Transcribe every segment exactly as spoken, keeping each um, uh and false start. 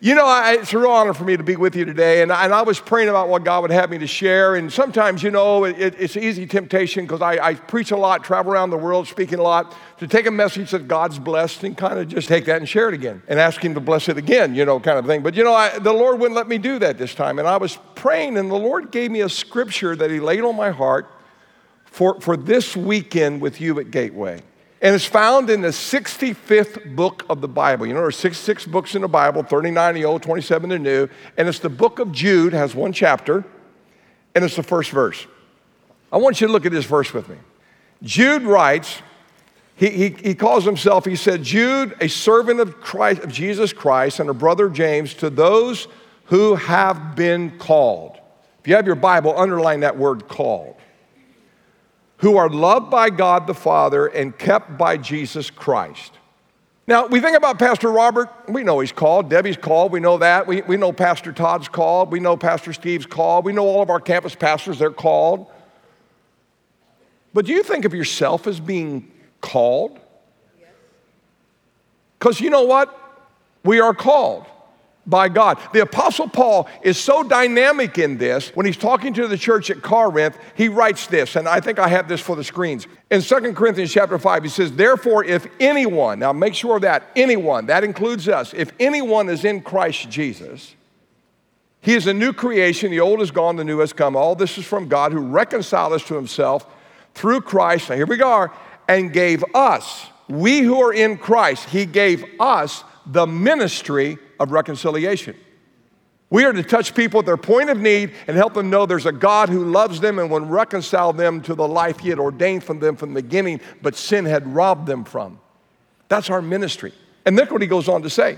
You know, I, it's a real honor for me to be with you today, and, and I was praying about what God would have me to share, and sometimes, you know, it, it's an easy temptation, because I, I preach a lot, travel around the world, speaking a lot, to take a message that God's blessed and kind of just take that and share it again, and ask him to bless it again, you know, kind of thing. But, you know, I, the Lord wouldn't let me do that this time, and I was praying, and the Lord gave me a scripture that he laid on my heart for, for this weekend with you at Gateway. And it's found in the sixty-fifth book of the Bible. You know, there are sixty-six books in the Bible, thirty-nine in the Old, twenty-seven in the New. And it's the book of Jude, has one chapter, and it's the first verse. I want you to look at this verse with me. Jude writes, he, he, he calls himself, he said, Jude, a servant of, Christ, of Jesus Christ and a brother of James, to those who have been called. If you have your Bible, underline that word called. Who are loved by God the Father and kept by Jesus Christ. Now, we think about Pastor Robert. We know he's called. Debbie's called. We know that. We, we know Pastor Todd's called. We know Pastor Steve's called. We know all of our campus pastors, they're called. But do you think of yourself as being called? Because you know what? We are called by God. The Apostle Paul is so dynamic in this. When he's talking to the church at Corinth, he writes this, and I think I have this for the screens. In Second Corinthians chapter five, he says, therefore, if anyone, now make sure of that, anyone, that includes us, if anyone is in Christ Jesus, he is a new creation, the old is gone, the new has come. All this is from God who reconciled us to himself through Christ, now here we are, and gave us, we who are in Christ, he gave us the ministry of reconciliation. We are to touch people at their point of need and help them know there's a God who loves them and will reconcile them to the life he had ordained for them from the beginning, but sin had robbed them from. That's our ministry. And look what he goes on to say.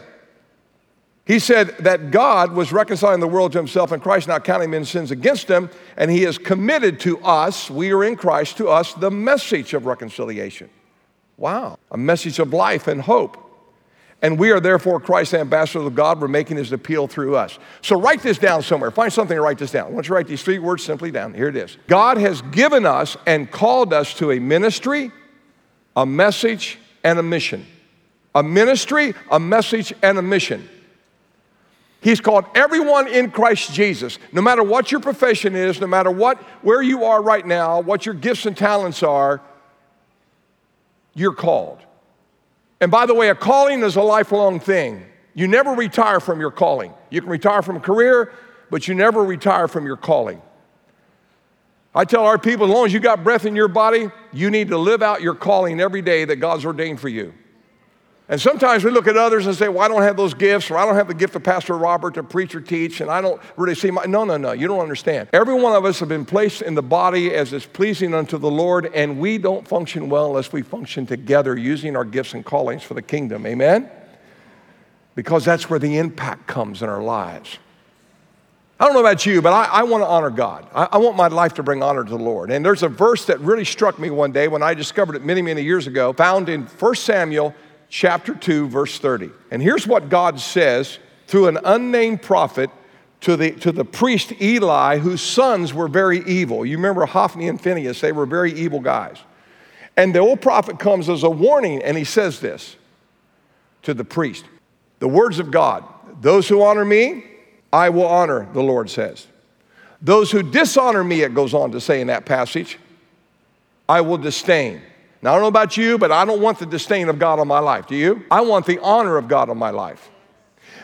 He said that God was reconciling the world to himself in Christ, not counting men's sins against them, and he has committed to us, we are in Christ, to us the message of reconciliation. Wow, a message of life and hope. And we are therefore Christ's ambassadors of God. We're making his appeal through us. So write this down somewhere. Find something to write this down. Once you write these three words simply down, here it is. God has given us and called us to a ministry, a message, and a mission. A ministry, a message, and a mission. He's called everyone in Christ Jesus. No matter what your profession is, no matter what, where you are right now, what your gifts and talents are, you're called. And by the way, a calling is a lifelong thing. You never retire from your calling. You can retire from a career, but you never retire from your calling. I tell our people, as long as you got breath in your body, you need to live out your calling every day that God's ordained for you. And sometimes we look at others and say, well, I don't have those gifts, or I don't have the gift of Pastor Robert to preach or teach, and I don't really see my, no, no, no, you don't understand. Every one of us have been placed in the body as is pleasing unto the Lord, and we don't function well unless we function together using our gifts and callings for the kingdom, amen? Because that's where the impact comes in our lives. I don't know about you, but I, I want to honor God. I, I want my life to bring honor to the Lord. And there's a verse that really struck me one day when I discovered it many, many years ago, found in First Samuel chapter two, verse thirty. And here's what God says through an unnamed prophet to the, to the priest Eli, whose sons were very evil. You remember Hophni and Phinehas, they were very evil guys. And the old prophet comes as a warning, and he says this to the priest. The words of God, those who honor me, I will honor, the Lord says. Those who dishonor me, it goes on to say in that passage, I will disdain. Now, I don't know about you, but I don't want the disdain of God on my life. Do you? I want the honor of God on my life.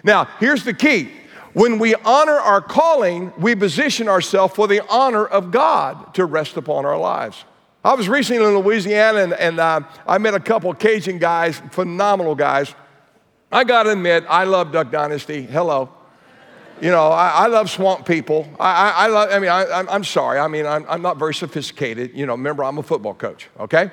Now, here's the key. When we honor our calling, we position ourselves for the honor of God to rest upon our lives. I was recently in Louisiana, and, and uh, I met a couple of Cajun guys, phenomenal guys. I got to admit, I love Duck Dynasty. Hello. You know, I, I love swamp people. I, I, I love, I mean, I, I'm, I'm sorry. I mean, I'm, I'm not very sophisticated. You know, remember, I'm a football coach, okay?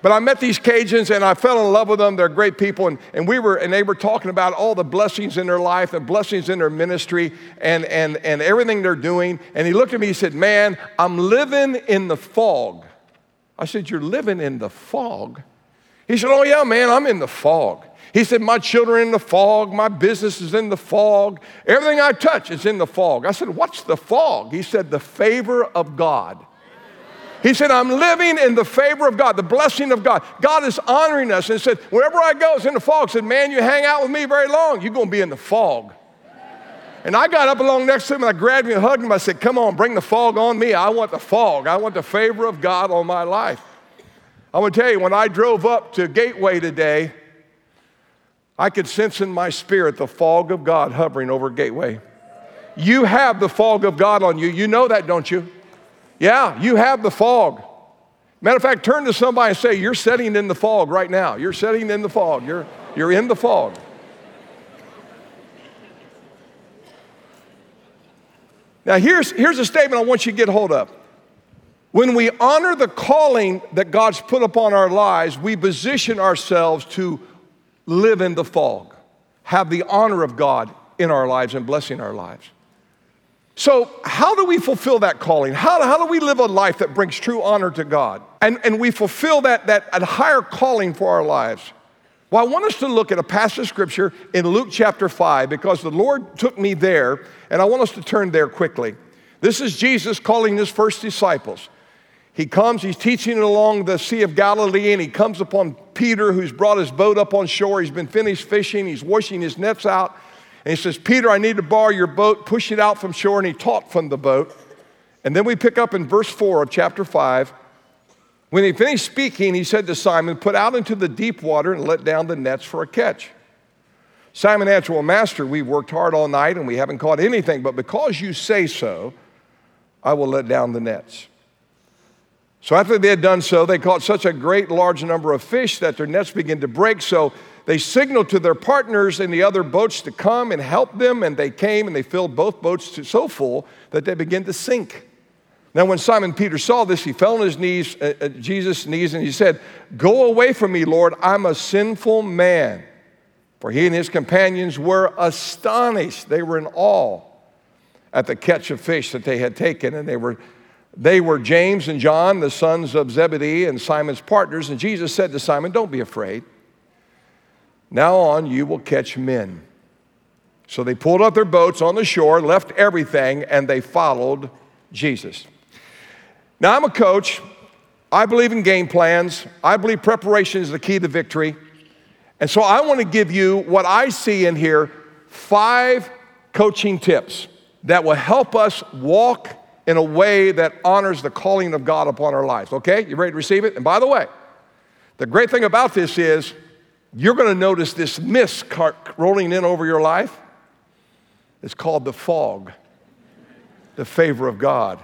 But I met these Cajuns, and I fell in love with them. They're great people, and, and we were and they were talking about all the blessings in their life and blessings in their ministry and, and, and everything they're doing. And he looked at me, he said, man, I'm living in the fog. I said, you're living in the fog? He said, oh, yeah, man, I'm in the fog. He said, my children are in the fog. My business is in the fog. Everything I touch is in the fog. I said, what's the fog? He said, the favor of God. He said, I'm living in the favor of God, the blessing of God. God is honoring us. And said, wherever I go, it's in the fog. He said, man, you hang out with me very long, you're going to be in the fog. And I got up along next to him, and I grabbed him and hugged him. I said, come on, bring the fog on me. I want the fog. I want the favor of God on my life. I want to tell you, when I drove up to Gateway today, I could sense in my spirit the fog of God hovering over Gateway. You have the fog of God on you. You know that, don't you? Yeah, you have the fog. Matter of fact, turn to somebody and say, you're sitting in the fog right now. You're sitting in the fog. You're, you're in the fog. Now, here's, here's a statement I want you to get hold of. When we honor the calling that God's put upon our lives, we position ourselves to live in the fog, have the honor of God in our lives and blessing our lives. So how do we fulfill that calling? How, how do we live a life that brings true honor to God? And, and we fulfill that, that a higher calling for our lives. Well, I want us to look at a passage of Scripture in Luke chapter five, because the Lord took me there, and I want us to turn there quickly. This is Jesus calling his first disciples. He comes, he's teaching along the Sea of Galilee, and he comes upon Peter, who's brought his boat up on shore. He's been finished fishing. He's washing his nets out. And he says, Peter, I need to borrow your boat. Push it out from shore. And he taught from the boat. And then we pick up in verse four of chapter five. When he finished speaking, he said to Simon, put out into the deep water and let down the nets for a catch. Simon answered, well, Master, we've worked hard all night and we haven't caught anything, but because you say so, I will let down the nets. So after they had done so, they caught such a great large number of fish that their nets began to break. So they signaled to their partners in the other boats to come and help them, and they came and they filled both boats so full that they began to sink. Now when Simon Peter saw this, he fell on his knees, uh, uh, Jesus' knees, and he said, go away from me, Lord, I'm a sinful man. For he and his companions were astonished. They were in awe at the catch of fish that they had taken, and they were They were James and John, the sons of Zebedee, and Simon's partners. And Jesus said to Simon, don't be afraid. Now on, you will catch men. So they pulled up their boats on the shore, left everything, and they followed Jesus. Now, I'm a coach. I believe in game plans. I believe preparation is the key to victory. And so I want to give you what I see in here, five coaching tips that will help us walk in a way that honors the calling of God upon our lives, okay? You ready to receive it? And by the way, the great thing about this is you're gonna notice this mist rolling in over your life. It's called the fog, the favor of God.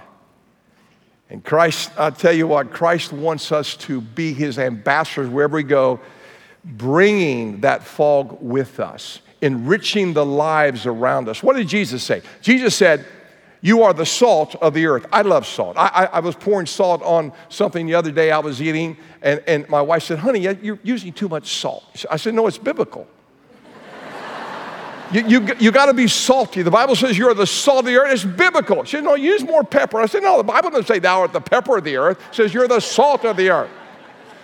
And Christ, I'll tell you what, Christ wants us to be his ambassadors wherever we go, bringing that fog with us, enriching the lives around us. What did Jesus say? Jesus said, you are the salt of the earth. I love salt. I, I, I was pouring salt on something the other day I was eating, and, and my wife said, honey, you're using too much salt. I said, no, it's biblical. you you, you got to be salty. The Bible says you're the salt of the earth. It's biblical. She said, no, use more pepper. I said, no, the Bible doesn't say thou art the pepper of the earth. It says you're the salt of the earth.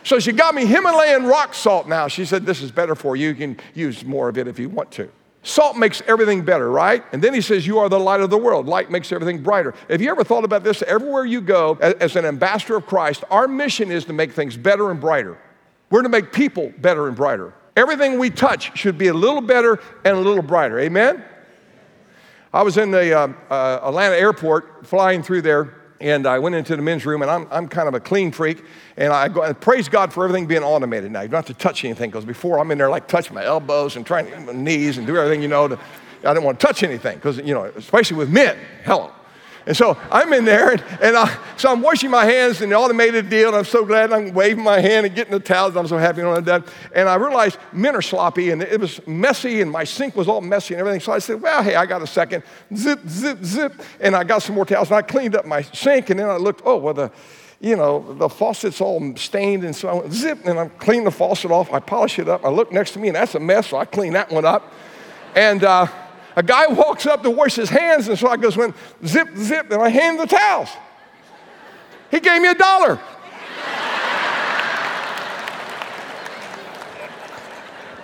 So she got me Himalayan rock salt now. She said, this is better for you. You can use more of it if you want to. Salt makes everything better, right? And then he says, you are the light of the world. Light makes everything brighter. Have you ever thought about this? Everywhere you go, as an ambassador of Christ, our mission is to make things better and brighter. We're to make people better and brighter. Everything we touch should be a little better and a little brighter. Amen? I was in the uh, uh, Atlanta airport, flying through there, and I went into the men's room, and I'm, I'm kind of a clean freak, and I go, and praise God for everything being automated now. You don't have to touch anything, because before I'm in there like touching my elbows and trying to my knees and do everything, you know, to, I didn't want to touch anything, because, you know, especially with men, hello. And so I'm in there, and, and I, so I'm washing my hands in the automated deal, and I'm so glad I'm waving my hand and getting the towels, and I'm so happy when I'm done. And I realized men are sloppy, and it was messy, and my sink was all messy and everything. So I said, well, hey, I got a second. Zip, zip, zip. And I got some more towels, and I cleaned up my sink, and then I looked, oh, well, the, you know, the faucet's all stained, and so I went, zip, and I cleaned the faucet off. I polish it up. I look next to me, and that's a mess, so I clean that one up. And, uh, A guy walks up to wash his hands, and so I goes, went, zip, zip, and I hand him the towels. He gave me a dollar.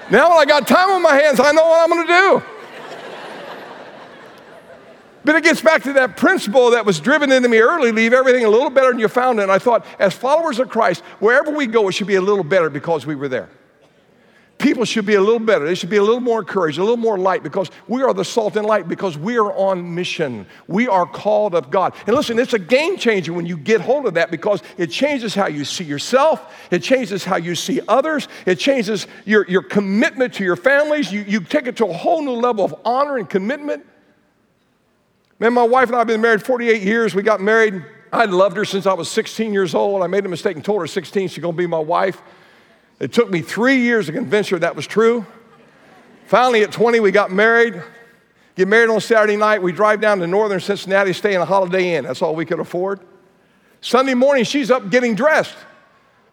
Now when I got time on my hands, I know what I'm gonna do. Then it gets back to that principle that was driven into me early, leave everything a little better than you found it. And I thought, as followers of Christ, wherever we go, it should be a little better because we were there. People should be a little better. They should be a little more courage, a little more light, because we are the salt and light, because we are on mission. We are called of God. And listen, it's a game changer when you get hold of that, because it changes how you see yourself. It changes how you see others. It changes your, your commitment to your families. You, you take it to a whole new level of honor and commitment. Man, my wife and I have been married forty-eight years. We got married. I loved her since I was sixteen years old. I made a mistake and told her sixteen she's going to be my wife. It took me three years to convince her that was true. Finally, at twenty, we got married. Get married on Saturday night. We drive down to northern Cincinnati, stay in a Holiday Inn. That's all we could afford. Sunday morning, she's up getting dressed.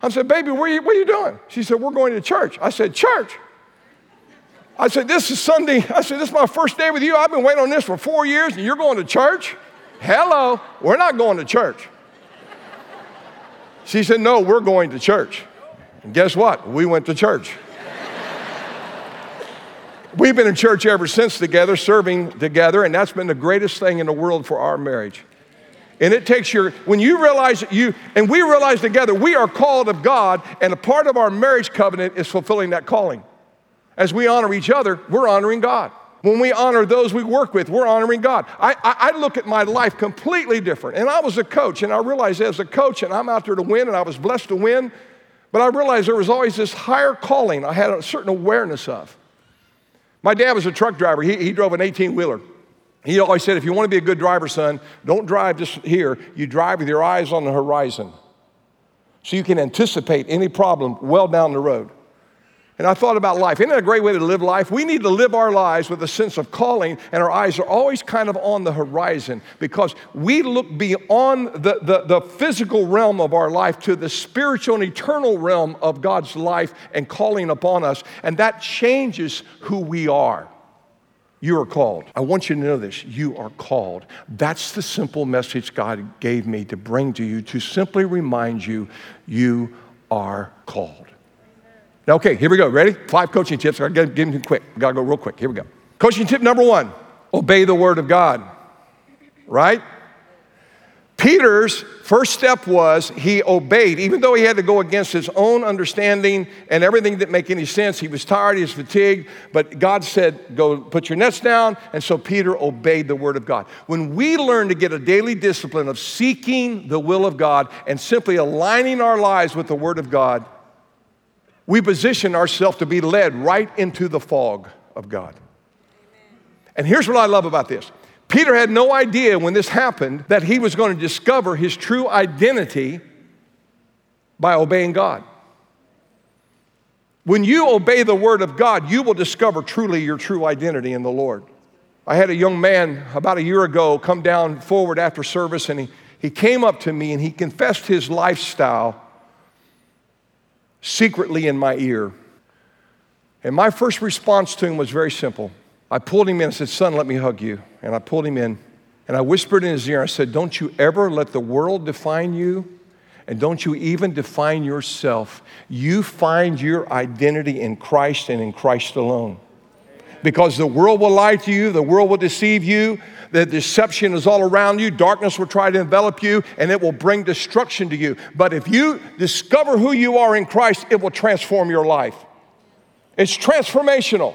I said, baby, what are you, what are you doing? She said, we're going to church. I said, church? I said, this is Sunday. I said, this is my first day with you. I've been waiting on this for four years, and you're going to church? Hello, we're not going to church. She said, no, we're going to church. And guess what? We went to church. We've been in church ever since together, serving together, and that's been the greatest thing in the world for our marriage. And it takes your, when you realize that you, and we realize together, we are called of God, and a part of our marriage covenant is fulfilling that calling. As we honor each other, we're honoring God. When we honor those we work with, we're honoring God. I, I, I look at my life completely different. And I was a coach, and I realized as a coach, and I'm out there to win, and I was blessed to win, but I realized there was always this higher calling I had a certain awareness of. My dad was a truck driver. He, he drove an eighteen-wheeler. He always said, if you want to be a good driver, son, don't drive just here. You drive with your eyes on the horizon so you can anticipate any problem well down the road. And I thought about life. Isn't that a great way to live life? We need to live our lives with a sense of calling, and our eyes are always kind of on the horizon, because we look beyond the, the, the physical realm of our life to the spiritual and eternal realm of God's life and calling upon us, and that changes who we are. You are called. I want you to know this. You are called. That's the simple message God gave me to bring to you, to simply remind you, you are called. Okay, here we go. Ready? Five coaching tips. I gotta give them quick. Gotta go real quick. Here we go. Coaching tip number one: obey the word of God. Right? Peter's first step was he obeyed, even though he had to go against his own understanding and everything that didn't make any sense. He was tired, he was fatigued, but God said, go put your nets down, and so Peter obeyed the word of God. When we learn to get a daily discipline of seeking the will of God and simply aligning our lives with the word of God, we position ourselves to be led right into the fog of God. Amen. And here's what I love about this. Peter had no idea when this happened that he was going to discover his true identity by obeying God. When you obey the word of God, you will discover truly your true identity in the Lord. I had a young man about a year ago come down forward after service, and he, he came up to me and he confessed his lifestyle secretly in my ear. And my first response to him was very simple. I pulled him in and said, son, let me hug you. And I pulled him in and I whispered in his ear, I said, don't you ever let the world define you, and don't you even define yourself. You find your identity in Christ and in Christ alone. Because the world will lie to you, the world will deceive you, the deception is all around you, darkness will try to envelop you, and it will bring destruction to you. But if you discover who you are in Christ, it will transform your life. It's transformational.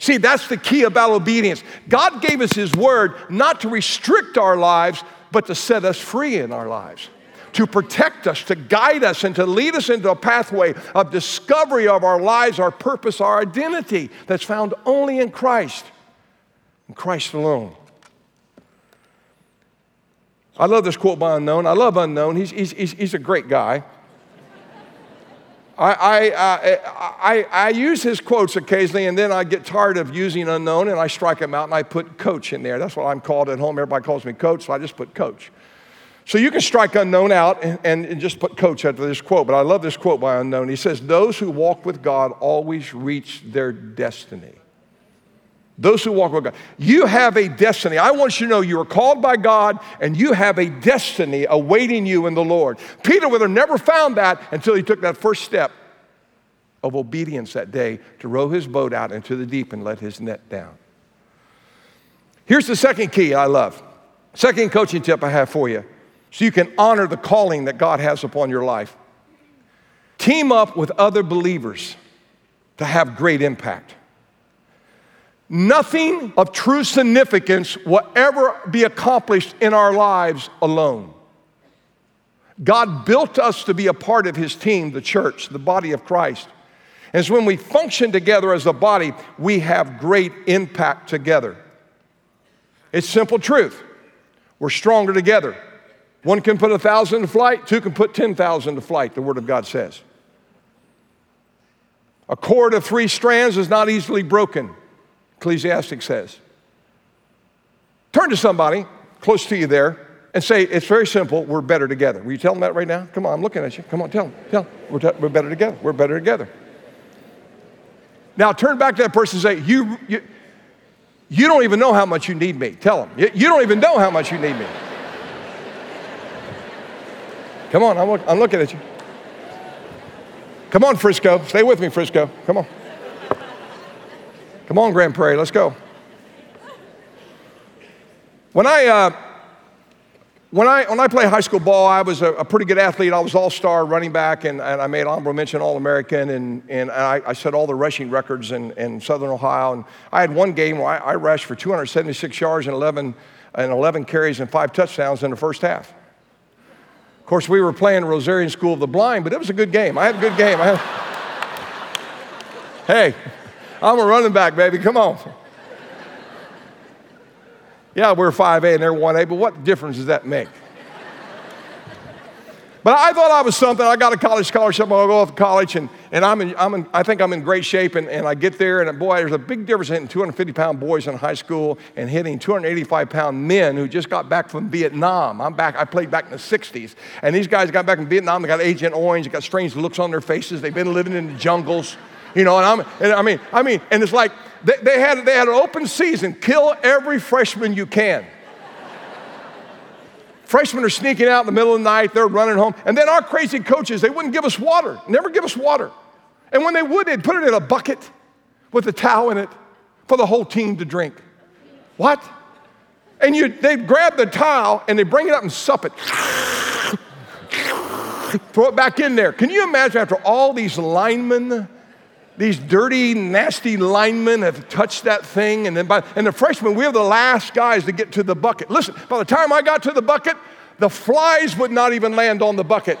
See, that's the key about obedience. God gave us his word not to restrict our lives, but to set us free in our lives, to protect us, to guide us, and to lead us into a pathway of discovery of our lives, our purpose, our identity that's found only in Christ, in Christ alone. I love this quote by Unknown. I love Unknown. He's, he's, he's, he's a great guy. I, I, I, I, I use his quotes occasionally, and then I get tired of using Unknown, and I strike him out, and I put Coach in there. That's what I'm called at home. Everybody calls me Coach, so I just put Coach. So you can strike Unknown out and, and just put Coach after this quote, but I love this quote by Unknown. He says, those who walk with God always reach their destiny. Those who walk with God. You have a destiny. I want you to know you are called by God, and you have a destiny awaiting you in the Lord. Peter would have never found that until he took that first step of obedience that day to row his boat out into the deep and let his net down. Here's the second key I love. Second coaching tip I have for you, so you can honor the calling that God has upon your life. Team up with other believers to have great impact. Nothing of true significance will ever be accomplished in our lives alone. God built us to be a part of his team, the church, the body of Christ. And so when we function together as a body, we have great impact together. It's simple truth. We're stronger together. One can put a thousand to flight, two can put ten thousand to flight, the Word of God says. A cord of three strands is not easily broken, Ecclesiastes says. Turn to somebody close to you there and say, it's very simple, we're better together. Will you tell them that right now? Come on, I'm looking at you. Come on, tell them, tell them. We're, t- we're better together, we're better together. Now turn back to that person and say, you, you, you don't even know how much you need me. Tell them, you, you don't even know how much you need me. Come on, I'm, look, I'm looking at you. Come on, Frisco, stay with me, Frisco, come on. Come on, Grand Prairie, let's go. When I uh, when I when I played high school ball, I was a, a pretty good athlete. I was all-star running back, and, and I made honorable mention All-American, and, and I, I set all the rushing records in, in Southern Ohio. And I had one game where I, I rushed for two hundred seventy-six yards and eleven and eleven carries and five touchdowns in the first half. Of course, we were playing Rosarian School of the Blind, but it was a good game. I had a good game. I had, hey. I'm a running back, baby, come on. Yeah, we're five A and they're one A, but what difference does that make? But I thought I was something. I got a college scholarship, I'll go off to college, and, and I'm in, I'm in, I think I'm in great shape, and, and I get there, and boy, there's a big difference hitting two hundred fifty pound boys in high school and hitting two hundred eighty-five pound men who just got back from Vietnam. I'm back, I played back in the sixties, and these guys got back from Vietnam, they got Agent Orange, they got strange looks on their faces, they've been living in the jungles. You know, and I'm, and I mean, I mean, and it's like they, they had they had an open season. Kill every freshman you can. Freshmen are sneaking out in the middle of the night. They're running home, and then our crazy coaches, they wouldn't give us water. Never give us water, and when they would, they'd put it in a bucket with a towel in it for the whole team to drink. What? And you, they'd grab the towel and they bring it up and sup it. Throw it back in there. Can you imagine after all these linemen? These dirty, nasty linemen have touched that thing, and then by, and the freshmen, we were the last guys to get to the bucket. Listen, by the time I got to the bucket, the flies would not even land on the bucket.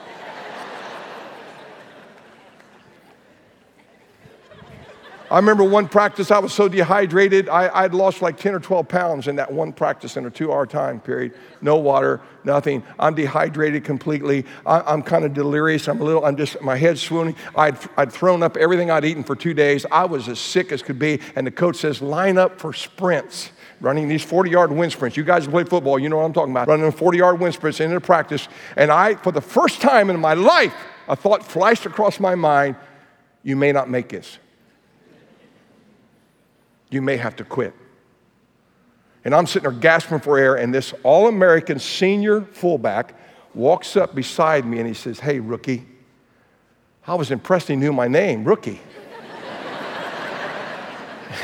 I remember one practice, I was so dehydrated, I, I'd lost like ten or twelve pounds in that one practice in a two-hour time period. No water, nothing. I'm dehydrated completely. I, I'm kind of delirious. I'm a little, I'm just, my head's swooning. I'd, I'd thrown up everything I'd eaten for two days. I was as sick as could be, and the coach says, line up for sprints, running these forty-yard wind sprints. You guys who play football, you know what I'm talking about. Running forty-yard wind sprints into practice, and I, for the first time in my life, a thought flashed across my mind, you may not make this. You may have to quit. And I'm sitting there gasping for air, and this all-American senior fullback walks up beside me and he says, hey, rookie. I was impressed he knew my name, rookie.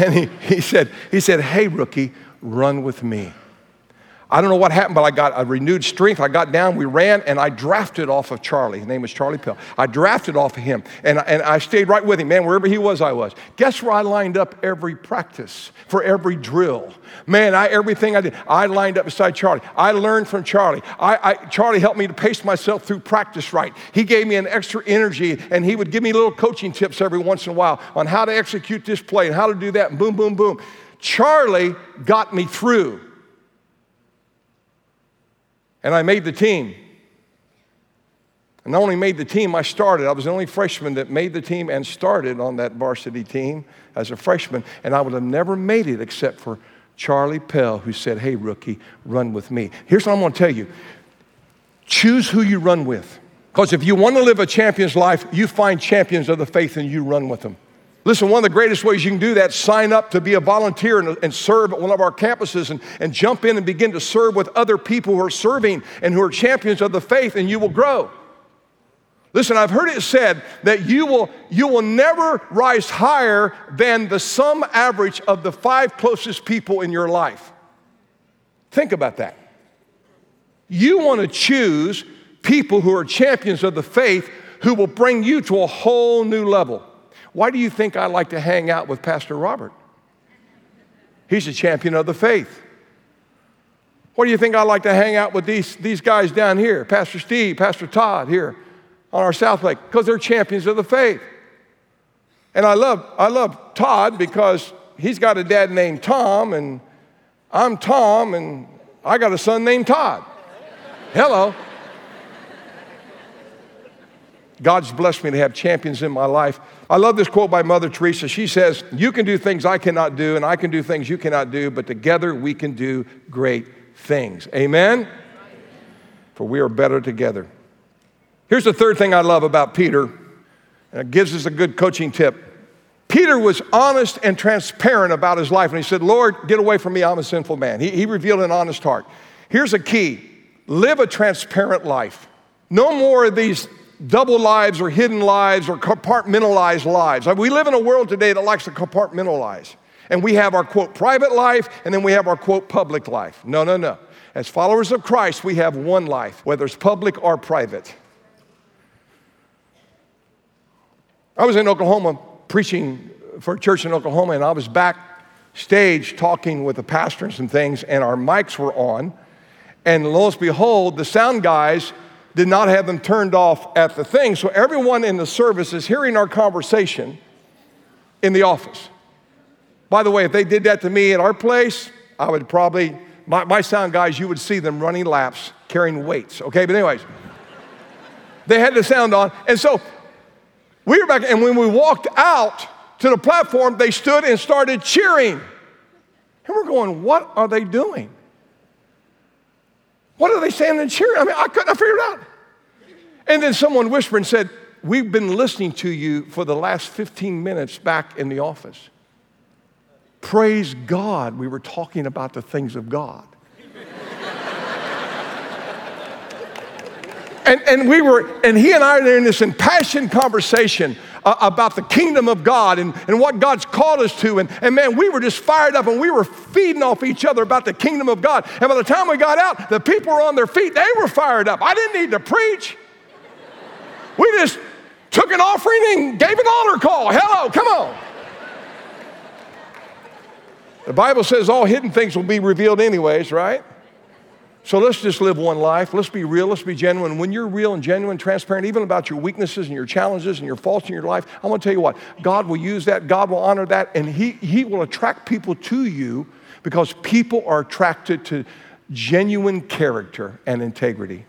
And he, he said, he said, hey, rookie, run with me. I don't know what happened, but I got a renewed strength. I got down, we ran, and I drafted off of Charlie. His name was Charlie Pell. I drafted off of him, and, and I stayed right with him. Man, wherever he was, I was. Guess where I lined up every practice, for every drill? Man, I everything I did, I lined up beside Charlie. I learned from Charlie. I, I Charlie helped me to pace myself through practice right. He gave me an extra energy, and he would give me little coaching tips every once in a while on how to execute this play and how to do that, and boom, boom, boom. Charlie got me through. And I made the team. And not only made the team, I started. I was the only freshman that made the team and started on that varsity team as a freshman. And I would have never made it except for Charlie Pell, who said, hey, rookie, run with me. Here's what I'm going to tell you. Choose who you run with. Because if you want to live a champion's life, you find champions of the faith and you run with them. Listen, one of the greatest ways you can do that, sign up to be a volunteer and, and serve at one of our campuses and, and jump in and begin to serve with other people who are serving and who are champions of the faith, and you will grow. Listen, I've heard it said that you will, you will never rise higher than the sum average of the five closest people in your life. Think about that. You want to choose people who are champions of the faith who will bring you to a whole new level. Why do you think I like to hang out with Pastor Robert? He's a champion of the faith. Why do you think I like to hang out with these, these guys down here, Pastor Steve, Pastor Todd here on our South Lake? Because they're champions of the faith. And I love, I love Todd because he's got a dad named Tom, and I'm Tom, and I got a son named Todd. Hello. God's blessed me to have champions in my life. I love this quote by Mother Teresa. She says, "You can do things I cannot do, and I can do things you cannot do, but together we can do great things." Amen? For we are better together. Here's the third thing I love about Peter, and it gives us a good coaching tip. Peter was honest and transparent about his life, and he said, "Lord, get away from me, I'm a sinful man." He, he revealed an honest heart. Here's a key: live a transparent life. No more of these double lives or hidden lives or compartmentalized lives. We live in a world today that likes to compartmentalize. And we have our, quote, private life, and then we have our, quote, public life. No, no, no. As followers of Christ, we have one life, whether it's public or private. I was in Oklahoma preaching for a church in Oklahoma, and I was backstage talking with the pastor and some things, and our mics were on. And lo and behold, the sound guys did not have them turned off at the thing. So everyone in the service is hearing our conversation in the office. By the way, if they did that to me at our place, I would probably, my, my sound guys, you would see them running laps, carrying weights, okay? But anyways, they had the sound on. And so we were back, and when we walked out to the platform, they stood and started cheering. And we're going, what are they doing? What are they standing and cheering? I mean, I couldn't I figured it out. And then someone whispered and said, "We've been listening to you for the last fifteen minutes back in the office. Praise God, we were talking about the things of God." and and we were, and he and I were in this impassioned conversation uh, about the kingdom of God and, and what God's called us to. And, and man, we were just fired up, and we were feeding off each other about the kingdom of God. And by the time we got out, the people were on their feet. They were fired up. I didn't need to preach. We just took an offering and gave an altar call. Hello, come on. The Bible says all hidden things will be revealed anyways, right? So let's just live one life. Let's be real. Let's be genuine. When you're real and genuine, transparent, even about your weaknesses and your challenges and your faults in your life, I'm going to tell you what, God will use that. God will honor that. And he, he will attract people to you because people are attracted to genuine character and integrity.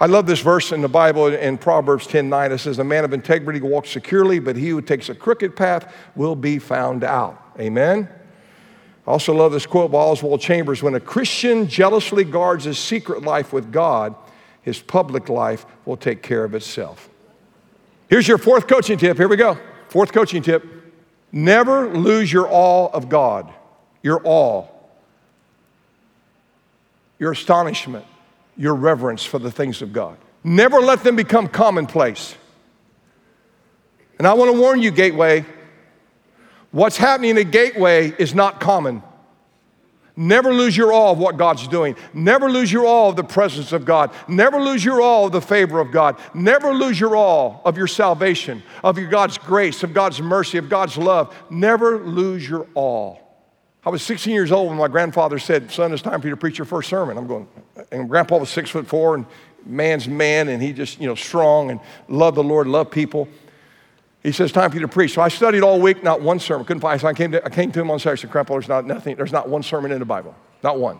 I love this verse in the Bible in Proverbs ten nine. It says, "A man of integrity walks securely, but he who takes a crooked path will be found out." Amen? I also love this quote by Oswald Chambers: "When a Christian jealously guards his secret life with God, his public life will take care of itself." Here's your fourth coaching tip. Here we go. Fourth coaching tip. Never lose your awe of God. Your awe. Your astonishment. Your reverence for the things of God. Never let them become commonplace. And I want to warn you, Gateway, what's happening at Gateway is not common. Never lose your awe of what God's doing. Never lose your awe of the presence of God. Never lose your awe of the favor of God. Never lose your awe of your salvation, of your God's grace, of God's mercy, of God's love. Never lose your awe. I was sixteen years old when my grandfather said, "Son, it's time for you to preach your first sermon." I'm going, and Grandpa was six foot four, and man's man, and he just, you know, strong and loved the Lord, loved people. He says, "Time for you to preach." So I studied all week, not one sermon. Couldn't find. So I came to, I came to him on Saturday. I said, "Grandpa, there's not nothing. There's not one sermon in the Bible. Not one."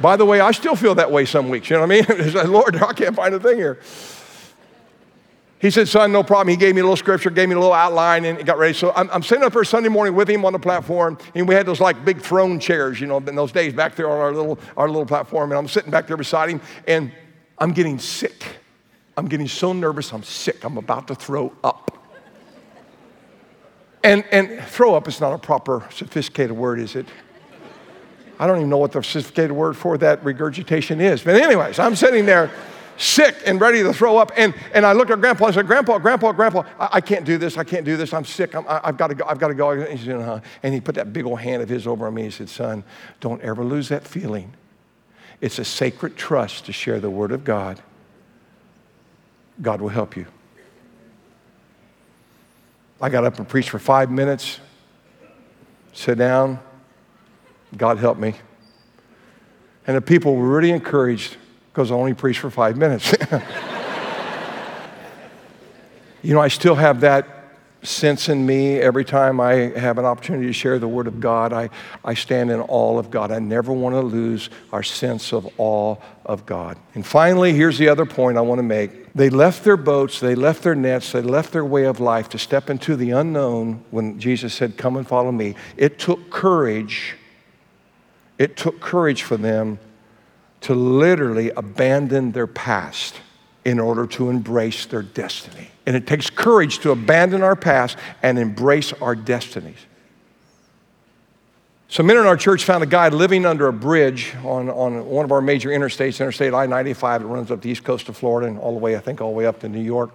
By the way, I still feel that way some weeks. You know what I mean? Like, "Lord, I can't find a thing here." He said, "Son, no problem." He gave me a little scripture, gave me a little outline, and it got ready. So I'm, I'm sitting up there Sunday morning with him on the platform, and we had those like big throne chairs, you know, in those days back there on our little, our little platform. And I'm sitting back there beside him, and I'm getting sick. I'm getting so nervous, I'm sick. I'm about to throw up. And, and throw up is not a proper sophisticated word, is it? I don't even know what the sophisticated word for that regurgitation is. But anyways, I'm sitting there sick and ready to throw up. And, and I looked at Grandpa and said, Grandpa, Grandpa, Grandpa, I, I can't do this. I can't do this. I'm sick. I'm, I, I've got to go. I've got to go. And he said, uh-huh. And he put that big old hand of his over on me. He said, son, don't ever lose that feeling. It's a sacred trust to share the word of God. God will help you. I got up and preached for five minutes, sit down, God help me. And the people were really encouraged because I only preached for five minutes. You know, I still have that sense in me every time I have an opportunity to share the word of God. I, I stand in awe of God. I never want to lose our sense of awe of God. And finally, here's the other point I want to make. They left their boats, they left their nets, they left their way of life to step into the unknown when Jesus said, come and follow me. It took courage. It took courage for them to literally abandon their past in order to embrace their destiny. And it takes courage to abandon our past and embrace our destinies. Some men in our church found a guy living under a bridge on, on one of our major interstates, Interstate I ninety-five, that runs up the east coast of Florida and all the way, I think, all the way up to New York.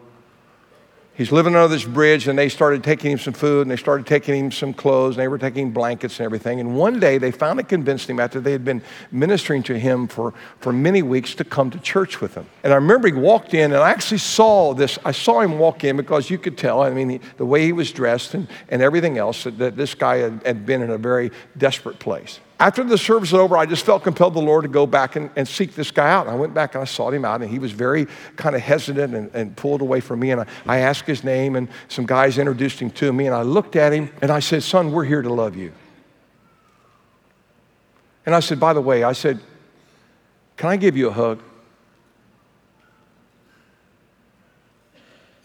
He's living under this bridge, and they started taking him some food, and they started taking him some clothes, and they were taking blankets and everything. And one day, they finally convinced him, after they had been ministering to him for, for many weeks, to come to church with them. And I remember he walked in, and I actually saw this. I saw him walk in because you could tell, I mean, he, the way he was dressed and, and everything else, that, that this guy had, had been in a very desperate place. After the service was over, I just felt compelled the Lord to go back and, and seek this guy out. And I went back and I sought him out, and he was very kind of hesitant and, and pulled away from me. And I, I asked his name, and some guys introduced him to me, and I looked at him, and I said, son, we're here to love you. And I said, by the way, I said, can I give you a hug?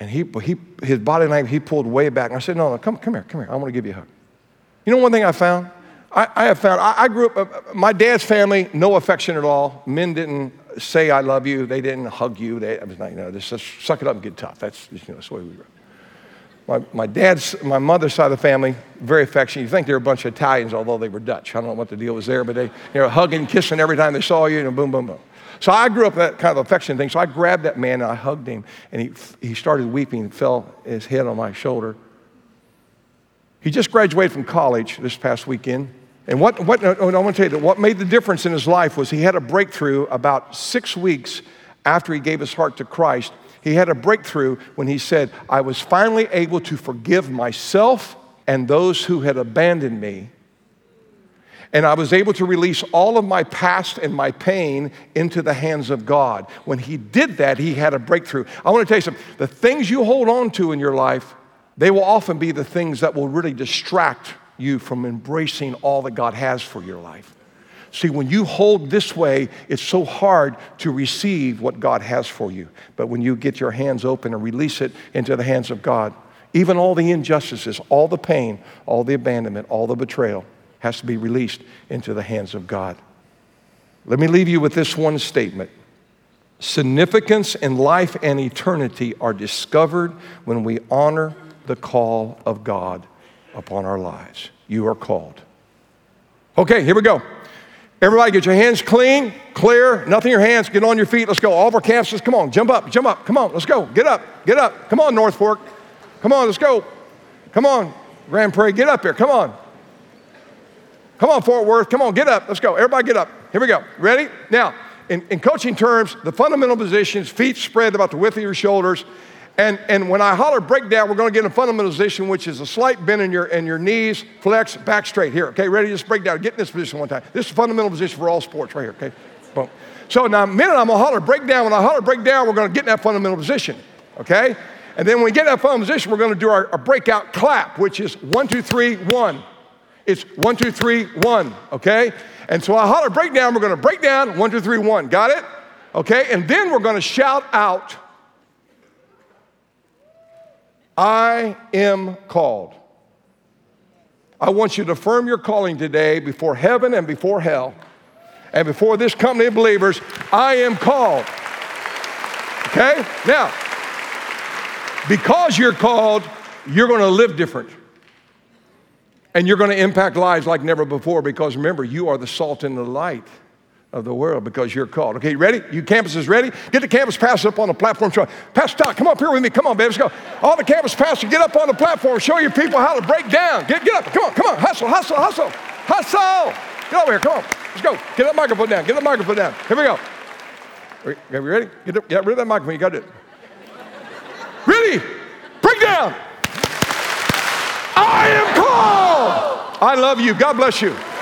And he, he his body language, he pulled way back. And I said, no, no, come, come here, come here. I want to give you a hug. You know one thing I found? I have found, I grew up, my dad's family, no affection at all. Men didn't say, I love you. They didn't hug you. They, I was like, you know, just suck it up and get tough. That's, you know, that's the way we grew up. My, my dad's, my mother's side of the family, very affectionate. You think they were a bunch of Italians, although they were Dutch. I don't know what the deal was there, but they, they were hugging, kissing every time they saw you, you know, boom, boom, boom. So I grew up with that kind of affection thing. So I grabbed that man and I hugged him, and he he started weeping and fell his head on my shoulder. He just graduated from college this past weekend. And what, what I want to tell you that what made the difference in his life was he had a breakthrough about six weeks after he gave his heart to Christ. He had a breakthrough when he said, I was finally able to forgive myself and those who had abandoned me. And I was able to release all of my past and my pain into the hands of God. When he did that, he had a breakthrough. I want to tell you something. The things you hold on to in your life, they will often be the things that will really distract you from embracing all that God has for your life. See, when you hold this way, it's so hard to receive what God has for you. But when you get your hands open and release it into the hands of God, even all the injustices, all the pain, all the abandonment, all the betrayal has to be released into the hands of God. Let me leave you with this one statement. Significance in life and eternity are discovered when we honor the call of God upon our lives. You are called. Okay, here we go. Everybody get your hands clean, clear, nothing in your hands, get on your feet, let's go. All of our campuses, come on, jump up, jump up, come on, let's go, get up, get up. Come on, North Fork, come on, let's go. Come on, Grand Prairie, get up here, come on. Come on, Fort Worth, come on, get up, let's go. Everybody get up, here we go, ready? Now, in, in coaching terms, the fundamental positions, feet spread about the width of your shoulders. And, and when I holler breakdown, we're going to get in a fundamental position, which is a slight bend in your, in your knees, flex, back straight here. Okay, ready? Just break down. Get in this position one time. This is a fundamental position for all sports right here, okay? Boom. So now, a minute I'm going to holler break down. When I holler break down, we're going to get in that fundamental position, okay? And then when we get in that fundamental position, we're going to do our, our breakout clap, which is one, two, three, one. It's one, two, three, one, okay? And so I holler break down. We're going to break down, one, two, three, one. Got it? Okay, and then we're going to shout out, I am called. I want you to affirm your calling today before heaven and before hell and before this company of believers. I am called. Okay? Now, because you're called, you're going to live different. And you're going to impact lives like never before because, remember, you are the salt and the light of the world because you're called. Okay, you ready? You campuses ready? Get the campus pastor up on the platform. Pastor Todd, come up here with me. Come on, baby. Let's go. All the campus pastors, get up on the platform. Show your people how to break down. Get, get up. Come on, come on. Hustle, hustle, hustle. Hustle. Get over here. Come on. Let's go. Get that microphone down. Get that microphone down. Here we go. Are we ready? Get, up, get rid of that microphone. You got it. Ready? Break down. I am called. I love you. God bless you.